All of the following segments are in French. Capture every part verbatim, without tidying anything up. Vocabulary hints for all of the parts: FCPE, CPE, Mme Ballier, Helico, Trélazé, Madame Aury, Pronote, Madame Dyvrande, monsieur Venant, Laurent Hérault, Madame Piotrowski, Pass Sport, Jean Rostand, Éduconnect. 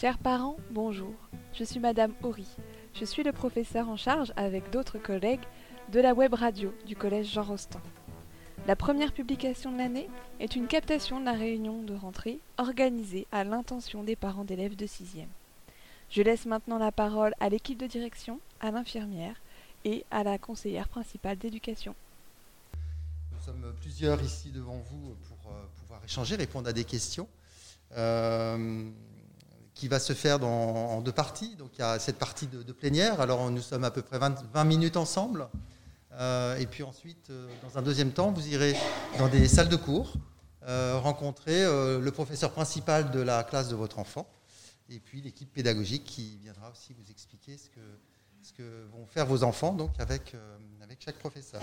Chers parents, bonjour. Je suis Madame Aury. Je suis le professeur en charge, avec d'autres collègues, de la web radio du collège Jean Rostand. La première publication de l'année est une captation de la réunion de rentrée organisée à l'intention des parents d'élèves de sixième. Je laisse maintenant la parole à l'équipe de direction, à l'infirmière et à la conseillère principale d'éducation. Nous sommes plusieurs ici devant vous pour pouvoir échanger, répondre à des questions euh, qui va se faire dans, en deux parties. Donc il y a cette partie de, de plénière, alors nous sommes à peu près vingt, vingt minutes ensemble. Euh, et puis ensuite, euh, dans un deuxième temps, vous irez dans des salles de cours, euh, rencontrer euh, le professeur principal de la classe de votre enfant, et puis l'équipe pédagogique qui viendra aussi vous expliquer ce que, ce que vont faire vos enfants donc avec, euh, avec chaque professeur.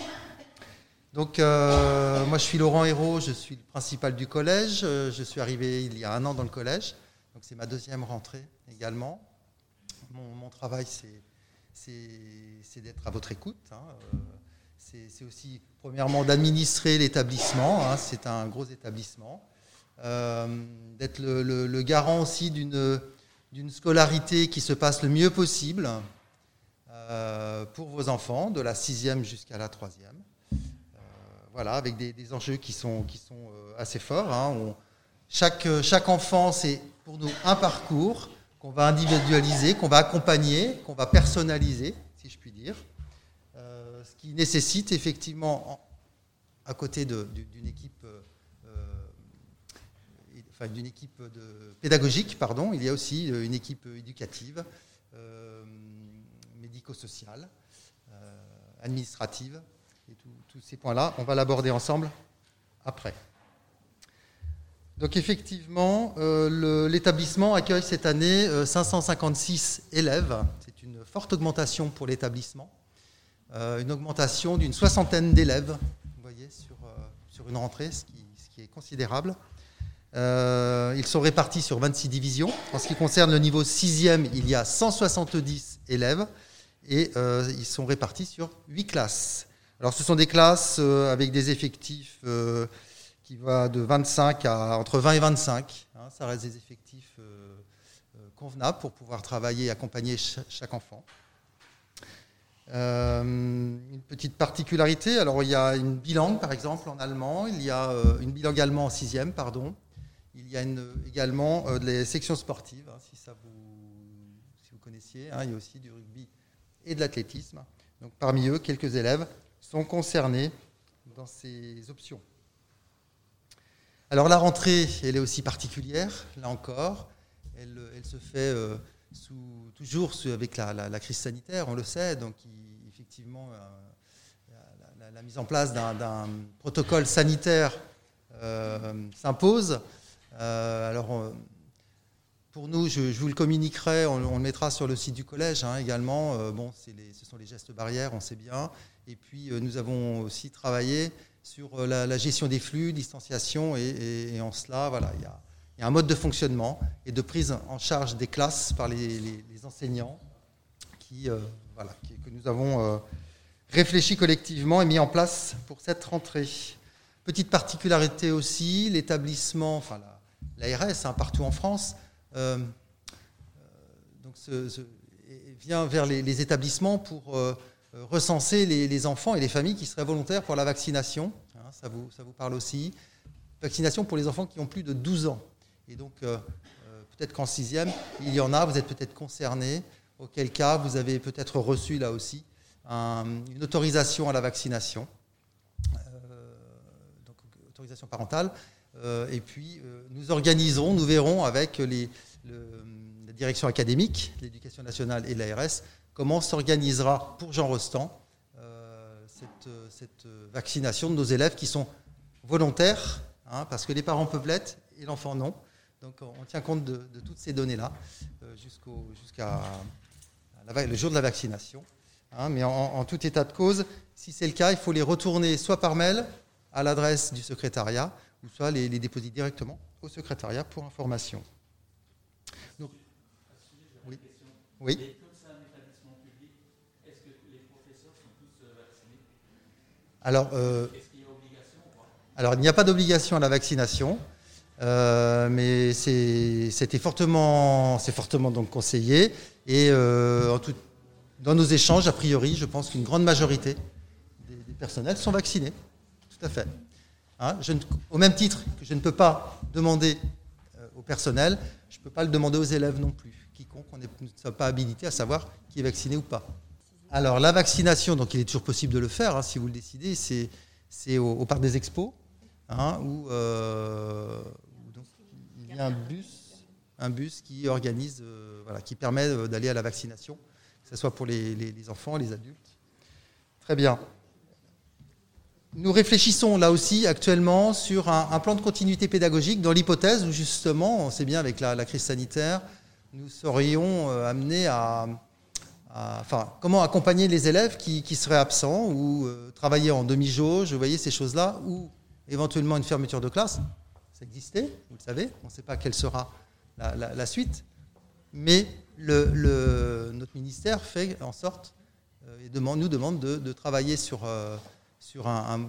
Donc euh, moi je suis Laurent Hérault, je suis le principal du collège, je suis arrivé il y a un an dans le collège, donc c'est ma deuxième rentrée également. Mon, mon travail c'est, c'est, c'est d'être à votre écoute, hein. C'est, c'est aussi, premièrement, d'administrer l'établissement, hein, c'est un gros établissement, euh, d'être le, le, le garant aussi d'une, d'une scolarité qui se passe le mieux possible euh, pour vos enfants, de la sixième jusqu'à la troisième. Euh, voilà, avec des, des enjeux qui sont, qui sont assez forts. Hein. On, chaque, chaque enfant, c'est pour nous un parcours qu'on va individualiser, qu'on va accompagner, qu'on va personnaliser, si je puis dire. Euh, ce qui nécessite effectivement, en, à côté de, d'une équipe, euh, enfin, d'une équipe de, pédagogique, pardon, il y a aussi une équipe éducative, euh, médico-sociale, euh, administrative, et tous ces points-là, on va l'aborder ensemble après. Donc effectivement, euh, le, l'établissement accueille cette année euh, cinq cent cinquante-six élèves, c'est une forte augmentation pour l'établissement. Euh, une augmentation d'une soixantaine d'élèves, vous voyez, sur, euh, sur une rentrée, ce qui, ce qui est considérable. Euh, ils sont répartis sur vingt-six divisions. En ce qui concerne le niveau sixième, il y a cent soixante-dix élèves et euh, ils sont répartis sur huit classes. Alors, ce sont des classes euh, avec des effectifs euh, qui vont de vingt-cinq à entre vingt et vingt-cinq. Hein, ça reste des effectifs euh, euh, convenables pour pouvoir travailler et accompagner ch- chaque enfant. Euh, une petite particularité, alors il y a une bilangue par exemple en allemand, il y a euh, une bilangue allemand en sixième, pardon, il y a une, également euh, les sections sportives, hein, si, ça vous, si vous connaissiez, hein, il y a aussi du rugby et de l'athlétisme, donc parmi eux quelques élèves sont concernés dans ces options. Alors la rentrée, elle est aussi particulière, là encore, elle, elle se fait... Euh, Sous, toujours sous, avec la, la, la crise sanitaire, on le sait, donc il, effectivement euh, la, la, la mise en place d'un, d'un protocole sanitaire euh, s'impose. Euh, alors euh, pour nous, je, je vous le communiquerai, on, on le mettra sur le site du collège hein, également. Euh, bon, c'est les, ce sont les gestes barrières, on sait bien. Et puis euh, nous avons aussi travaillé sur euh, la, la gestion des flux, distanciation, et, et, et en cela, voilà, il y a Il y a un mode de fonctionnement et de prise en charge des classes par les, les, les enseignants qui, euh, voilà, qui, que nous avons euh, réfléchi collectivement et mis en place pour cette rentrée. Petite particularité aussi, l'établissement, enfin la, l'A R S hein, partout en France, euh, euh, donc ce, ce, vient vers les, les établissements pour euh, recenser les, les enfants et les familles qui seraient volontaires pour la vaccination. Hein, ça vous, ça vous parle aussi. Vaccination pour les enfants qui ont plus de douze ans. Et donc, euh, peut-être qu'en sixième, il y en a, vous êtes peut-être concernés, auquel cas vous avez peut-être reçu là aussi un, une autorisation à la vaccination, euh, donc autorisation parentale. Euh, et puis, euh, nous organisons, nous verrons avec les, le, la direction académique, l'éducation nationale et l'A R S, comment s'organisera pour Jean Rostand euh, cette, cette vaccination de nos élèves qui sont volontaires, hein, parce que les parents peuvent l'être et l'enfant non. Donc on tient compte de, de toutes ces données-là euh, jusqu'au, jusqu'à la, le jour de la vaccination. Hein, mais en, en tout état de cause, si c'est le cas, il faut les retourner soit par mail à l'adresse du secrétariat, ou soit les, les déposer directement au secrétariat pour information. Donc, oui. Oui. Et comme c'est un établissement public, est-ce que les professeurs sont tous vaccinés ? Alors, euh, est-ce qu'il y a obligation ? Alors il n'y a pas d'obligation à la vaccination. Euh, mais c'est, c'était fortement, c'est fortement donc conseillé. Et euh, en tout, dans nos échanges, a priori, je pense qu'une grande majorité des, des personnels sont vaccinés. Tout à fait. Hein, je ne, au même titre que je ne peux pas demander euh, au personnel, je ne peux pas le demander aux élèves non plus. Quiconque, on est, nous ne sommes pas habilités à savoir qui est vacciné ou pas. Alors la vaccination, donc il est toujours possible de le faire, hein, si vous le décidez, c'est, c'est au, au parc des expos, hein, où... Euh, il y a un bus, un bus qui organise, euh, voilà, qui permet d'aller à la vaccination, que ce soit pour les, les, les enfants, les adultes. Très bien. Nous réfléchissons là aussi actuellement sur un, un plan de continuité pédagogique dans l'hypothèse où justement, on sait bien avec la, la crise sanitaire, nous serions amenés à, à... Enfin, comment accompagner les élèves qui, qui seraient absents ou euh, travailler en demi-jauge, vous voyez ces choses-là, ou éventuellement une fermeture de classe. Exister, vous le savez, on ne sait pas quelle sera la, la, la suite, mais le, le, notre ministère fait en sorte euh, et demande, nous demande de, de travailler sur, euh, sur un, un,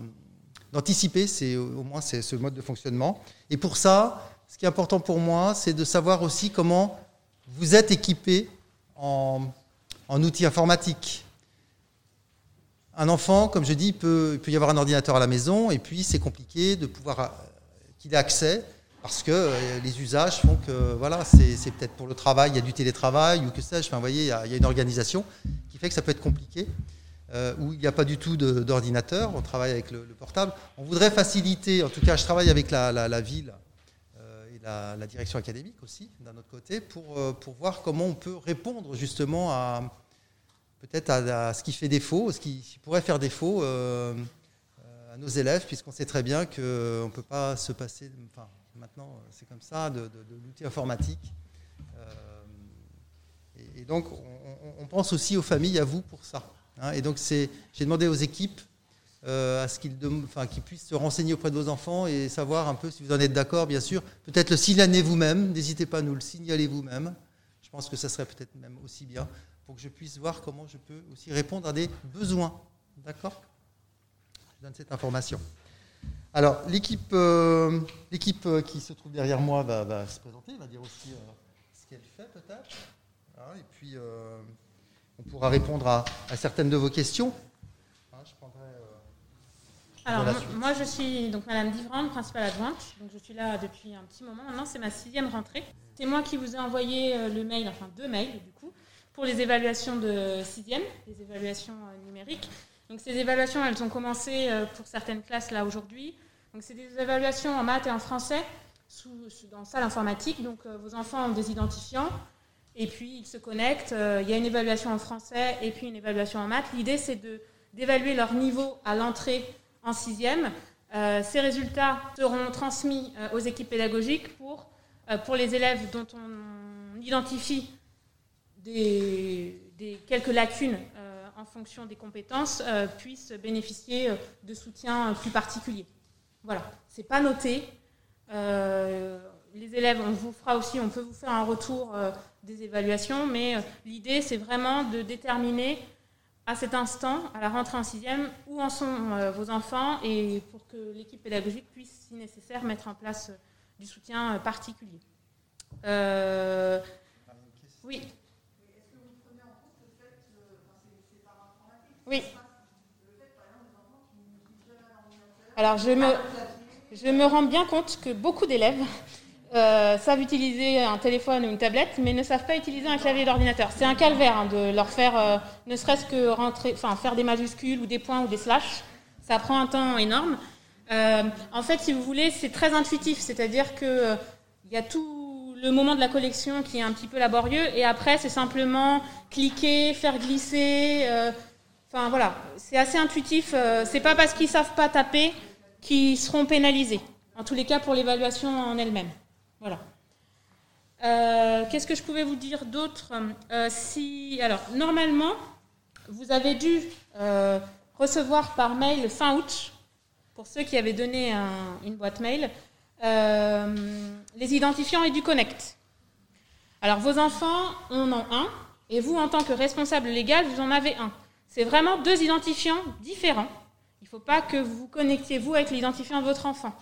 d'anticiper c'est, au moins c'est ce mode de fonctionnement. Et pour ça, ce qui est important pour moi, c'est de savoir aussi comment vous êtes équipé en, en outils informatiques. Un enfant, comme je dis, il peut, il peut y avoir un ordinateur à la maison, et puis c'est compliqué de pouvoir... qu'il ait accès, parce que les usages font que, voilà, c'est, c'est peut-être pour le travail, il y a du télétravail, ou que sais-je, enfin, vous voyez, il y a, il y a une organisation qui fait que ça peut être compliqué, euh, où il n'y a pas du tout de, d'ordinateur, on travaille avec le, le portable. On voudrait faciliter, en tout cas, je travaille avec la, la, la ville euh, et la, la direction académique aussi, d'un autre côté, pour, euh, pour voir comment on peut répondre justement à, peut-être à, à ce qui fait défaut, ce qui pourrait faire défaut, euh, à nos élèves, puisqu'on sait très bien qu'on ne peut pas se passer, enfin maintenant c'est comme ça, de, de, de l'outil informatique. Euh, et, et donc on, on pense aussi aux familles, à vous pour ça. Hein. Et donc c'est, j'ai demandé aux équipes euh, à ce qu'ils, de, enfin, qu'ils puissent se renseigner auprès de vos enfants et savoir un peu si vous en êtes d'accord, bien sûr. Peut-être le signaler vous-même, n'hésitez pas à nous le signaler vous-même. Je pense que ça serait peut-être même aussi bien pour que je puisse voir comment je peux aussi répondre à des besoins. D'accord ? Donne cette information. Alors, l'équipe, euh, l'équipe qui se trouve derrière moi va, va se présenter, va dire aussi euh, ce qu'elle fait peut-être. Hein, et puis, euh, on pourra répondre à, à certaines de vos questions. Hein, je prendrai, euh, Alors, m- moi, je suis donc Madame Dyvrande, principale adjointe. Donc, je suis là depuis un petit moment. Maintenant, c'est ma sixième rentrée. C'est moi qui vous ai envoyé le mail, enfin deux mails du coup, pour les évaluations de sixième, les évaluations numériques. Donc ces évaluations, elles ont commencé pour certaines classes là aujourd'hui. Donc c'est des évaluations en maths et en français sous, sous, dans salle informatique. Donc euh, vos enfants ont des identifiants et puis ils se connectent. Euh, il y a une évaluation en français et puis une évaluation en maths. L'idée, c'est de, d'évaluer leur niveau à l'entrée en sixième. Euh, ces résultats seront transmis euh, aux équipes pédagogiques pour, euh, pour les élèves dont on identifie des, des quelques lacunes euh, en fonction des compétences, euh, puissent bénéficier euh, de soutien euh, plus particulier. Voilà, c'est pas noté. Euh, les élèves, on vous fera aussi, on peut vous faire un retour euh, des évaluations, mais euh, l'idée, c'est vraiment de déterminer à cet instant, à la rentrée en sixième, où en sont euh, vos enfants et pour que l'équipe pédagogique puisse, si nécessaire, mettre en place euh, du soutien euh, particulier. Euh, oui. Oui. Alors, je me, je me rends bien compte que beaucoup d'élèves euh, savent utiliser un téléphone ou une tablette, mais ne savent pas utiliser un clavier d'ordinateur. C'est un calvaire hein, de leur faire, euh, ne serait-ce que rentrer, enfin, faire des majuscules ou des points ou des slashes. Ça prend un temps énorme. Euh, en fait, si vous voulez, c'est très intuitif, c'est-à-dire qu'il euh, y a tout le moment de la collection qui est un petit peu laborieux, et après, c'est simplement cliquer, faire glisser... Euh, Enfin voilà, c'est assez intuitif. C'est pas parce qu'ils savent pas taper qu'ils seront pénalisés. En tous les cas pour l'évaluation en elle-même. Voilà. Euh, qu'est-ce que je pouvais vous dire d'autre ? euh, Si, alors normalement, vous avez dû euh, recevoir par mail fin août, pour ceux qui avaient donné un, une boîte mail, euh, les identifiants Éduconnect. Alors vos enfants en ont un, et vous en tant que responsable légal, vous en avez un. C'est vraiment deux identifiants différents. Il ne faut pas que vous vous connectiez, vous, avec l'identifiant de votre enfant.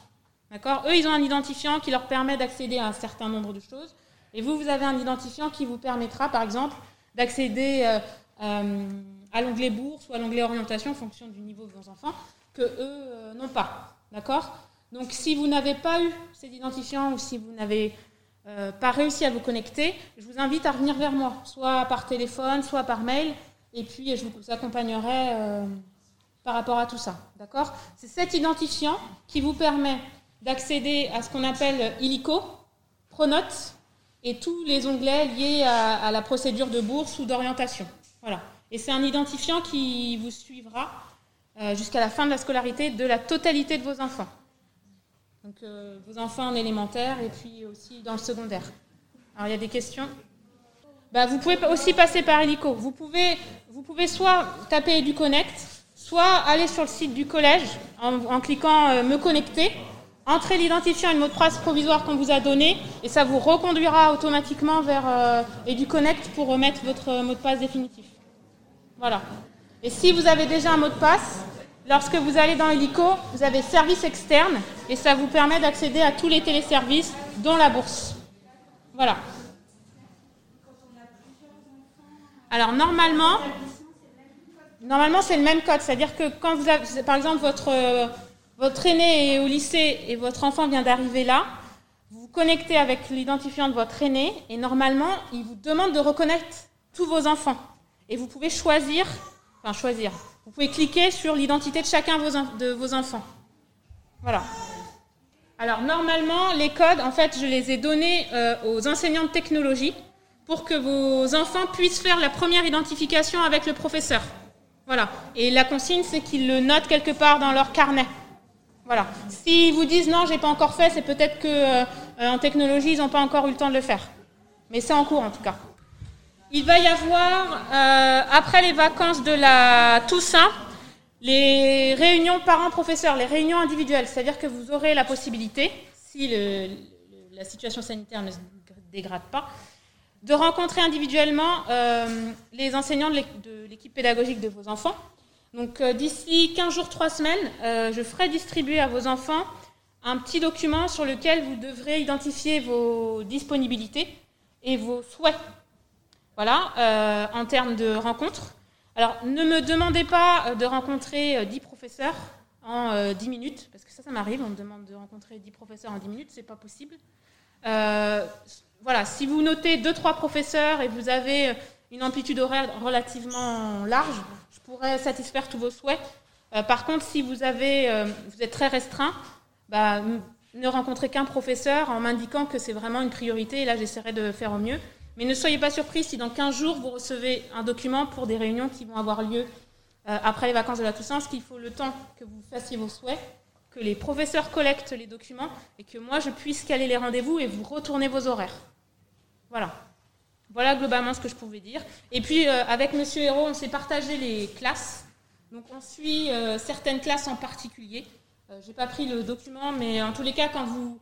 D'accord ? Eux, ils ont un identifiant qui leur permet d'accéder à un certain nombre de choses. Et vous, vous avez un identifiant qui vous permettra, par exemple, d'accéder euh, euh, à l'onglet bourse ou à l'onglet orientation en fonction du niveau de vos enfants, que eux euh, n'ont pas. D'accord ? Donc, si vous n'avez pas eu ces identifiants ou si vous n'avez euh, pas réussi à vous connecter, je vous invite à revenir vers moi, soit par téléphone, soit par mail, et puis je vous accompagnerai euh, par rapport à tout ça. D'accord ? C'est cet identifiant qui vous permet d'accéder à ce qu'on appelle Helico, Pronote, et tous les onglets liés à, à la procédure de bourse ou d'orientation. Voilà. Et c'est un identifiant qui vous suivra euh, jusqu'à la fin de la scolarité de la totalité de vos enfants. Donc, euh, vos enfants en élémentaire et puis aussi dans le secondaire. Alors, il y a des questions ? Bah, vous pouvez aussi passer par Helico. Vous pouvez, vous pouvez soit taper Éduconnect, soit aller sur le site du collège en, en cliquant euh, « Me connecter ». Entrez l'identifiant et le mot de passe provisoire qu'on vous a donné et ça vous reconduira automatiquement vers euh, Éduconnect pour remettre votre mot de passe définitif. Voilà. Et si vous avez déjà un mot de passe, lorsque vous allez dans Helico, vous avez service externe et ça vous permet d'accéder à tous les téléservices, dont la bourse. Voilà. Alors normalement, normalement c'est le même code, c'est-à-dire que quand vous avez, par exemple, votre... Euh, Votre aîné est au lycée et votre enfant vient d'arriver là. Vous vous connectez avec l'identifiant de votre aîné et normalement, il vous demande de reconnaître tous vos enfants. Et vous pouvez choisir, enfin choisir, vous pouvez cliquer sur l'identité de chacun de vos enfants. Voilà. Alors normalement, les codes, en fait, je les ai donnés euh, aux enseignants de technologie pour que vos enfants puissent faire la première identification avec le professeur. Voilà. Et la consigne, c'est qu'ils le notent quelque part dans leur carnet. Voilà. S'ils vous disent non, j'ai pas encore fait, c'est peut-être que euh, en technologie, ils n'ont pas encore eu le temps de le faire. Mais c'est en cours en tout cas. Il va y avoir, euh, après les vacances de la Toussaint, les réunions parents-professeurs, les réunions individuelles. C'est-à-dire que vous aurez la possibilité, si le, le, la situation sanitaire ne se dégrade pas, de rencontrer individuellement euh, les enseignants de l'équipe pédagogique de vos enfants. Donc euh, d'ici quinze jours, trois semaines, euh, je ferai distribuer à vos enfants un petit document sur lequel vous devrez identifier vos disponibilités et vos souhaits, voilà, euh, en termes de rencontres. Alors ne me demandez pas de rencontrer dix professeurs en euh, dix minutes, parce que ça, ça m'arrive, on me demande de rencontrer dix professeurs en dix minutes, c'est pas possible. Euh, voilà, si vous notez deux trois professeurs et vous avez une amplitude horaire relativement large, je pourrais satisfaire tous vos souhaits. Euh, par contre, si vous, avez, euh, vous êtes très restreint, bah, m- ne rencontrez qu'un professeur en m'indiquant que c'est vraiment une priorité. Et là, j'essaierai de faire au mieux. Mais ne soyez pas surpris si dans quinze jours, vous recevez un document pour des réunions qui vont avoir lieu euh, après les vacances de la Toussaint, parce qu'il faut le temps que vous fassiez vos souhaits, que les professeurs collectent les documents et que moi, je puisse caler les rendez-vous et vous retourner vos horaires. Voilà. Voilà globalement ce que je pouvais dire. Et puis, euh, avec monsieur Hérault, on s'est partagé les classes. Donc, on suit euh, certaines classes en particulier. Euh, je n'ai pas pris le document, mais en tous les cas, quand vous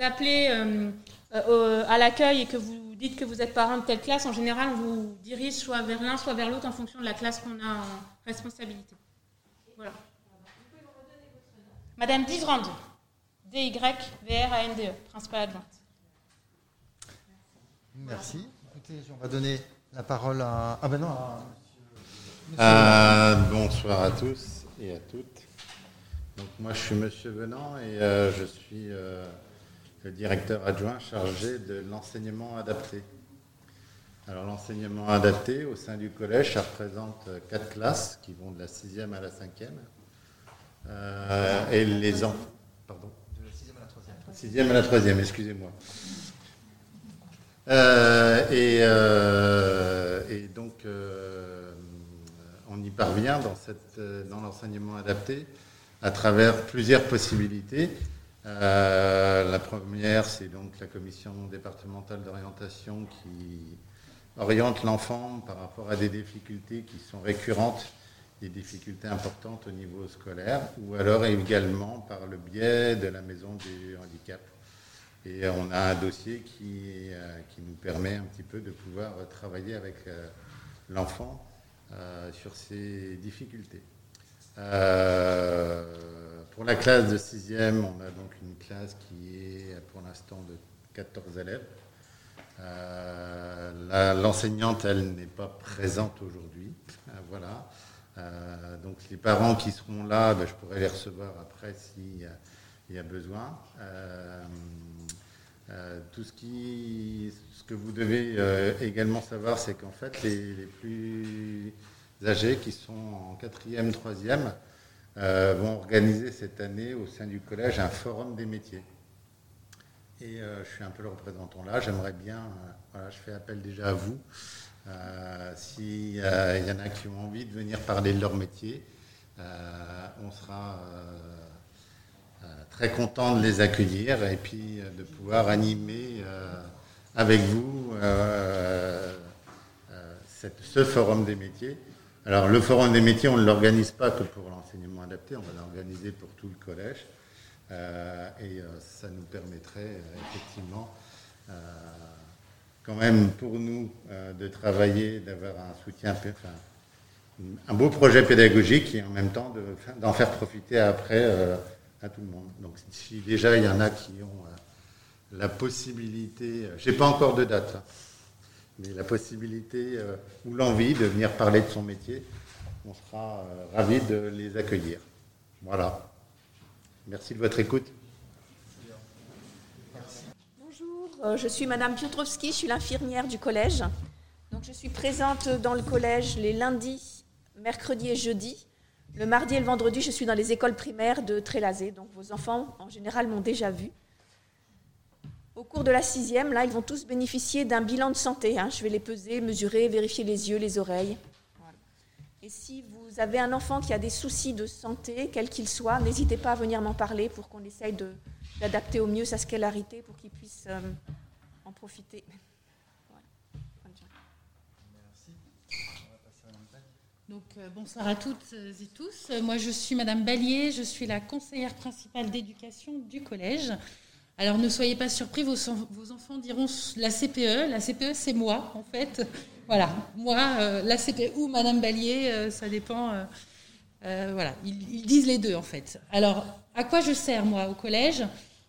appelez euh, euh, à l'accueil et que vous dites que vous êtes parent de telle classe, en général, on vous dirige soit vers l'un, soit vers l'autre en fonction de la classe qu'on a en responsabilité. Voilà. Madame Dyvrande, D Y V R A N D E, principale adjointe. Merci. On va donner la parole à... Ah ben non, à... Euh, bonsoir à tous et à toutes. Donc moi, je suis monsieur Venant et euh, je suis euh, le directeur adjoint chargé de l'enseignement adapté. Alors l'enseignement adapté au sein du collège, ça représente quatre classes qui vont de la sixième à la cinquième. Euh, et les enfants... Pardon. De la sixième à la troisième. sixième à la troisième, excusez-moi. Euh, et, euh, et donc, euh, on y parvient dans, cette, dans l'enseignement adapté à travers plusieurs possibilités. Euh, la première, c'est donc la commission départementale d'orientation qui oriente l'enfant par rapport à des difficultés qui sont récurrentes, des difficultés importantes au niveau scolaire, ou alors également par le biais de la maison du handicap. Et on a un dossier qui, qui nous permet un petit peu de pouvoir travailler avec l'enfant sur ses difficultés. Euh, pour la classe de sixième, on a donc une classe qui est pour l'instant de quatorze élèves. Euh, la, l'enseignante, elle n'est pas présente aujourd'hui. Euh, voilà. Euh, donc les parents qui seront là, ben, je pourrai les recevoir après s'il y a, il y a besoin. Euh, euh, tout ce, qui, ce que vous devez euh, également savoir, c'est qu'en fait, les, les plus âgés qui sont en quatrième, troisième, euh, vont organiser cette année au sein du collège un forum des métiers. Et euh, je suis un peu le représentant là. J'aimerais bien, euh, voilà, je fais appel déjà à vous, euh, s'il euh, y en a qui ont envie de venir parler de leur métier, euh, on sera euh, euh, très content de les accueillir et puis euh, de pouvoir animer euh, avec vous euh, euh, cette, ce forum des métiers. Alors le forum des métiers, on ne l'organise pas que pour l'enseignement adapté, on va l'organiser pour tout le collège. Euh, et euh, ça nous permettrait euh, effectivement euh, quand même pour nous euh, de travailler, d'avoir un soutien, enfin, un beau projet pédagogique et en même temps de, d'en faire profiter après euh, à tout le monde. Donc si déjà il y en a qui ont euh, la possibilité, euh, j'ai pas encore de date, hein, mais la possibilité euh, ou l'envie de venir parler de son métier, on sera euh, ravis de les accueillir. Voilà. Merci de votre écoute. Bonjour, je suis Madame Piotrowski, je suis l'infirmière du collège. Donc, je suis présente dans le collège les lundis, mercredis et jeudis. Le mardi et le vendredi, je suis dans les écoles primaires de Trélazé. Donc vos enfants, en général, m'ont déjà vue. Au cours de la sixième, là, ils vont tous bénéficier d'un bilan de santé. Hein. Je vais les peser, mesurer, vérifier les yeux, les oreilles. Et si vous avez un enfant qui a des soucis de santé, quel qu'il soit, n'hésitez pas à venir m'en parler pour qu'on essaye de, d'adapter au mieux sa scolarité pour qu'il puisse euh, en profiter. Voilà. Merci. On va passer à Mme Ballier. Donc, euh, bonsoir à toutes et tous. Moi, je suis Mme Ballier, je suis la conseillère principale d'éducation du collège. Alors, ne soyez pas surpris, vos, vos enfants diront la C P E. La C P E, c'est moi, en fait. Voilà, moi, euh, la C P E ou Madame Ballier, euh, ça dépend. Euh, euh, voilà, ils, ils disent les deux en fait. Alors, à quoi je sers moi au collège ?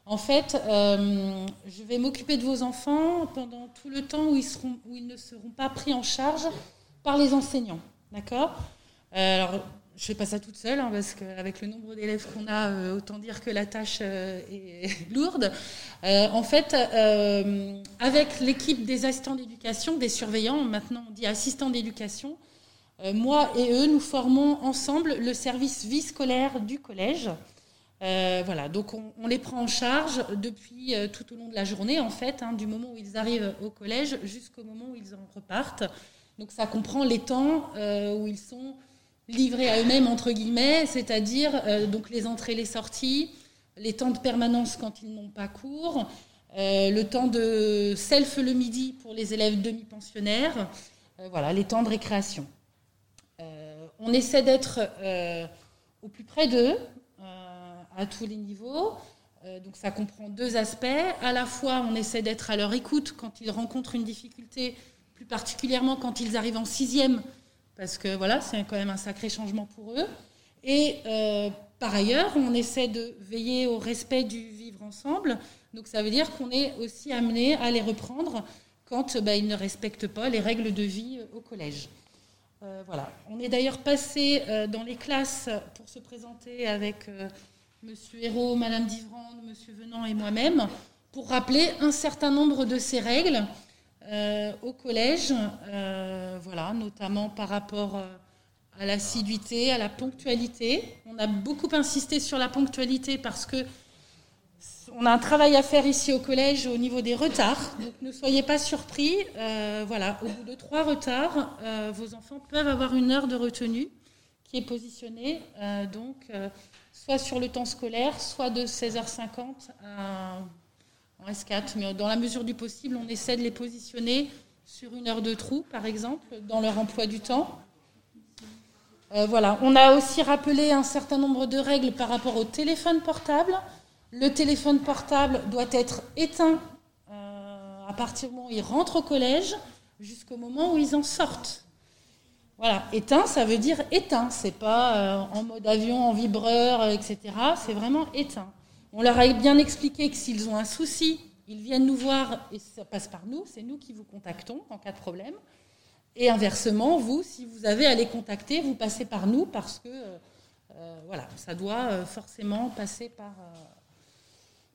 En fait, euh, je vais m'occuper de vos enfants pendant tout le temps où ils, seront, où ils ne seront pas pris en charge par les enseignants, d'accord ? euh, Alors, je fais pas ça toute seule hein, parce qu'avec le nombre d'élèves qu'on a, euh, autant dire que la tâche euh, est lourde. Euh, en fait, euh, avec l'équipe des assistants d'éducation, des surveillants, maintenant on dit assistants d'éducation, euh, moi et eux, nous formons ensemble le service vie scolaire du collège. Euh, voilà, donc on, on les prend en charge depuis euh, tout au long de la journée, en fait, hein, du moment où ils arrivent au collège jusqu'au moment où ils en repartent. Donc ça comprend les temps euh, où ils sont livrés à eux-mêmes, entre guillemets, c'est-à-dire euh, donc les entrées, les sorties, les temps de permanence quand ils n'ont pas cours, euh, le temps de self le midi pour les élèves demi-pensionnaires, euh, voilà, les temps de récréation. Euh, on essaie d'être euh, au plus près d'eux, euh, à tous les niveaux, euh, donc ça comprend deux aspects. À la fois, on essaie d'être à leur écoute quand ils rencontrent une difficulté, plus particulièrement quand ils arrivent en sixième, parce que voilà, c'est quand même un sacré changement pour eux. Et euh, par ailleurs, on essaie de veiller au respect du vivre ensemble. Donc ça veut dire qu'on est aussi amené à les reprendre quand bah, ils ne respectent pas les règles de vie au collège. Euh, voilà. On est d'ailleurs passé euh, dans les classes pour se présenter avec euh, monsieur Hérault, Madame Dyvrande, monsieur Venant et moi-même pour rappeler un certain nombre de ces règles. Euh, au collège, euh, voilà, notamment par rapport euh, à l'assiduité, à la ponctualité. On a beaucoup insisté sur la ponctualité parce que on a un travail à faire ici au collège au niveau des retards. Donc ne soyez pas surpris. Euh, voilà, au bout de trois retards, euh, vos enfants peuvent avoir une heure de retenue qui est positionnée euh, donc euh, soit sur le temps scolaire, soit de seize heures cinquante à en S quatre, mais dans la mesure du possible, on essaie de les positionner sur une heure de trou, par exemple, dans leur emploi du temps. Euh, voilà. On a aussi rappelé un certain nombre de règles par rapport au téléphone portable. Le téléphone portable doit être éteint euh, à partir du moment où ils rentrent au collège jusqu'au moment où ils en sortent. Voilà, éteint, ça veut dire éteint, c'est pas euh, en mode avion, en vibreur, euh, et cetera. C'est vraiment éteint. On leur a bien expliqué que s'ils ont un souci, ils viennent nous voir et ça passe par nous, c'est nous qui vous contactons en cas de problème. Et inversement, vous, si vous avez à les contacter, vous passez par nous parce que euh, voilà, ça doit euh, forcément passer par, euh,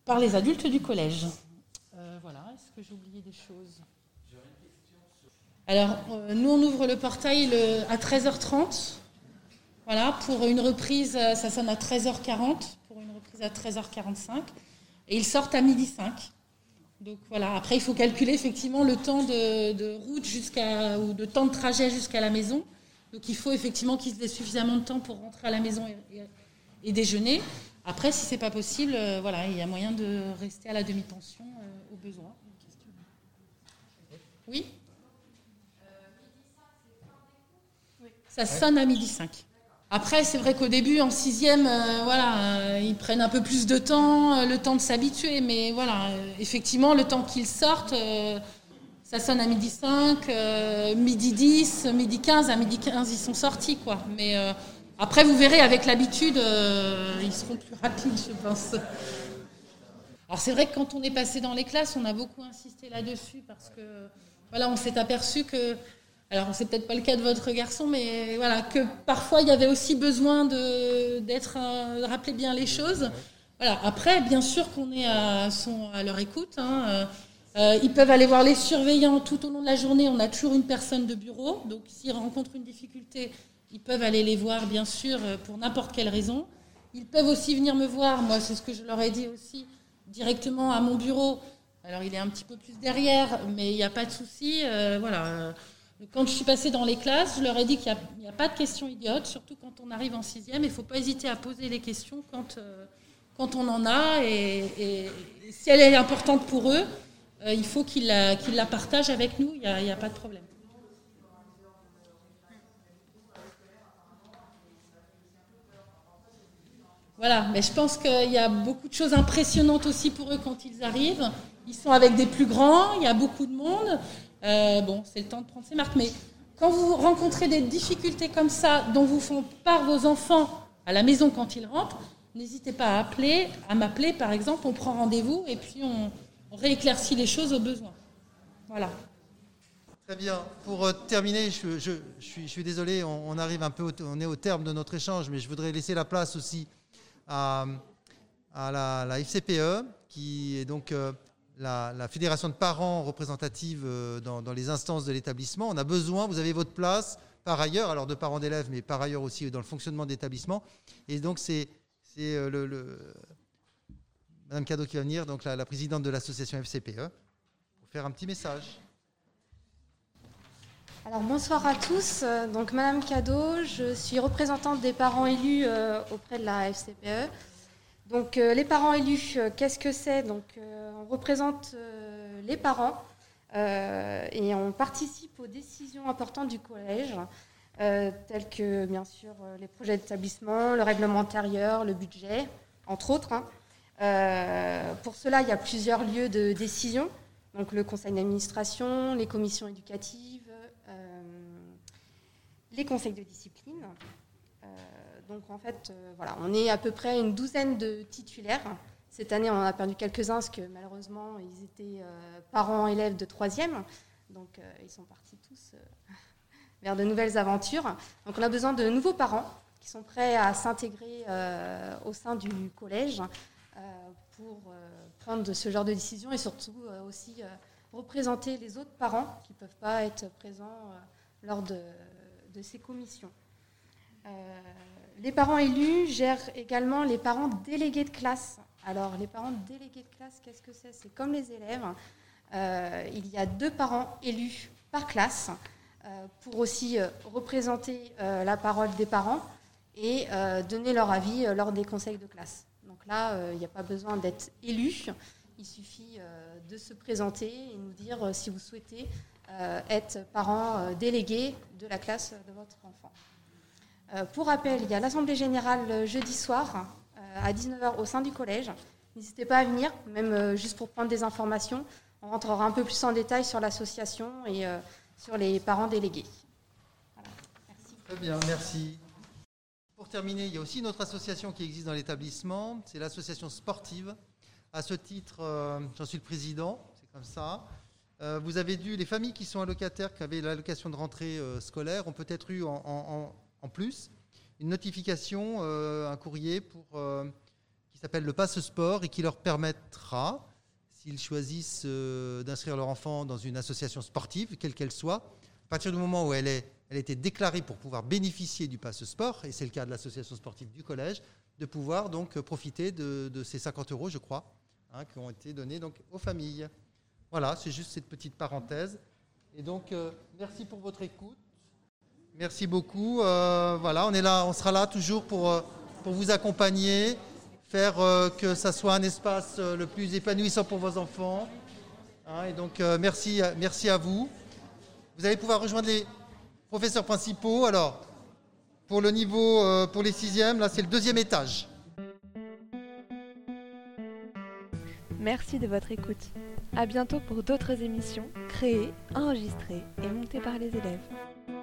par les adultes du collège. Euh, voilà, est-ce que j'ai oublié des choses ? Alors, euh, nous, on ouvre le portail le, à treize heures trente, voilà, pour une reprise, ça sonne à treize heures quarante, pour une reprise à treize heures quarante-cinq, et ils sortent à midi cinq. Donc, voilà, après, il faut calculer, effectivement, le temps de, de route jusqu'à, ou de temps de trajet jusqu'à la maison. Donc, il faut, effectivement, qu'ils aient suffisamment de temps pour rentrer à la maison et, et, et déjeuner. Après, si c'est pas possible, euh, voilà, il y a moyen de rester à la demi-pension euh, au besoin. Oui ? Ça sonne à midi cinq. Après, c'est vrai qu'au début, en sixième, euh, voilà, euh, ils prennent un peu plus de temps, euh, le temps de s'habituer. Mais voilà, euh, effectivement, le temps qu'ils sortent, euh, ça sonne à midi cinq, euh, midi dix, midi quinze. À midi quinze, ils sont sortis, quoi. Mais euh, après, vous verrez, avec l'habitude, euh, ils seront plus rapides, je pense. Alors, c'est vrai que quand on est passé dans les classes, on a beaucoup insisté là-dessus parce que, voilà, on s'est aperçu que... Alors, c'est peut-être pas le cas de votre garçon, mais voilà, que parfois, il y avait aussi besoin de, d'être, de rappeler bien les choses. Voilà. Après, bien sûr qu'on est à, son, à leur écoute. Hein. Euh, ils peuvent aller voir les surveillants tout au long de la journée. On a toujours une personne de bureau. Donc, s'ils rencontrent une difficulté, ils peuvent aller les voir, bien sûr, pour n'importe quelle raison. Ils peuvent aussi venir me voir. Moi, c'est ce que je leur ai dit aussi, directement à mon bureau. Alors, il est un petit peu plus derrière, mais il n'y a pas de souci. Euh, voilà. Quand je suis passée dans les classes, je leur ai dit qu'il n'y a, a pas de questions idiotes, surtout quand on arrive en sixième. Il ne faut pas hésiter à poser les questions quand, euh, quand on en a. Et, et, et si elle est importante pour eux, euh, il faut qu'ils la, qu'ils la partagent avec nous. Il n'y a, il n'y a pas de problème. Voilà, mais je pense qu'il y a beaucoup de choses impressionnantes aussi pour eux quand ils arrivent. Ils sont avec des plus grands, il y a beaucoup de monde... Euh, bon, c'est le temps de prendre ses marques, mais quand vous rencontrez des difficultés comme ça dont vous font part vos enfants à la maison quand ils rentrent, n'hésitez pas à appeler, à m'appeler par exemple, on prend rendez-vous et puis on, on rééclaircit les choses au besoin. Voilà. Très bien. Pour euh, terminer, je, je, je, suis, je suis désolé, on, on arrive un peu, au, on est au terme de notre échange, mais je voudrais laisser la place aussi à, à la, la F C P E qui est donc... Euh, La, la fédération de parents représentative dans, dans les instances de l'établissement. On a besoin, vous avez votre place, par ailleurs, alors de parents d'élèves, mais par ailleurs aussi dans le fonctionnement de l'établissement. Et donc, c'est, c'est le, le, Mme Cadeau qui va venir, donc la, la présidente de l'association F C P E, pour faire un petit message. Alors, bonsoir à tous. Donc, Mme Cadeau, je suis représentante des parents élus euh, auprès de la F C P E. Donc, euh, les parents élus, euh, qu'est-ce que c'est ? Donc, euh, on représente euh, les parents euh, et on participe aux décisions importantes du collège, euh, telles que, bien sûr, les projets d'établissement, le règlement intérieur, le budget, entre autres. Hein. Euh, pour cela, il y a plusieurs lieux de décision, donc le conseil d'administration, les commissions éducatives, euh, les conseils de discipline... Euh, Donc en fait, euh, voilà, on est à peu près une douzaine de titulaires. Cette année, on en a perdu quelques-uns parce que malheureusement, ils étaient euh, parents élèves de troisième. Donc euh, ils sont partis tous euh, vers de nouvelles aventures. Donc on a besoin de nouveaux parents qui sont prêts à s'intégrer euh, au sein du collège euh, pour euh, prendre ce genre de décision et surtout euh, aussi euh, représenter les autres parents qui ne peuvent pas être présents euh, lors de, de ces commissions. Euh, Les parents élus gèrent également les parents délégués de classe. Alors, les parents délégués de classe, qu'est-ce que c'est ? C'est comme les élèves. Euh, il y a deux parents élus par classe euh, pour aussi euh, représenter euh, la parole des parents et euh, donner leur avis euh, lors des conseils de classe. Donc là, euh, il n'y a pas besoin d'être élu. Il suffit euh, de se présenter et nous dire euh, si vous souhaitez euh, être parent euh, délégué de la classe de votre enfant. Euh, pour rappel, il y a l'Assemblée Générale euh, jeudi soir euh, à dix-neuf heures au sein du collège. N'hésitez pas à venir, même euh, juste pour prendre des informations. On rentrera un peu plus en détail sur l'association et euh, sur les parents délégués. Voilà. Merci. Très bien, merci. Pour terminer, il y a aussi une autre association qui existe dans l'établissement, c'est l'association sportive. À ce titre, euh, j'en suis le président, c'est comme ça. Euh, vous avez dû, les familles qui sont allocataires, qui avaient l'allocation de rentrée euh, scolaire, ont peut-être eu en, en, en plus une notification, euh, un courrier pour, euh, qui s'appelle le Pass Sport et qui leur permettra, s'ils choisissent euh, d'inscrire leur enfant dans une association sportive, quelle qu'elle soit, à partir du moment où elle, est, elle a été déclarée pour pouvoir bénéficier du Pass Sport, et c'est le cas de l'association sportive du collège, de pouvoir donc profiter de, de ces cinquante euros, je crois, hein, qui ont été donnés donc, aux familles. Voilà, c'est juste cette petite parenthèse. Et donc, euh, merci pour votre écoute. Merci beaucoup. Euh, voilà, on est là, on sera là toujours pour, pour vous accompagner, faire euh, que ça soit un espace euh, le plus épanouissant pour vos enfants. Hein, et donc, euh, merci, merci à vous. Vous allez pouvoir rejoindre les professeurs principaux. Alors, pour le niveau, euh, pour les sixièmes, là, c'est le deuxième étage. Merci de votre écoute. À bientôt pour d'autres émissions créées, enregistrées et montées par les élèves.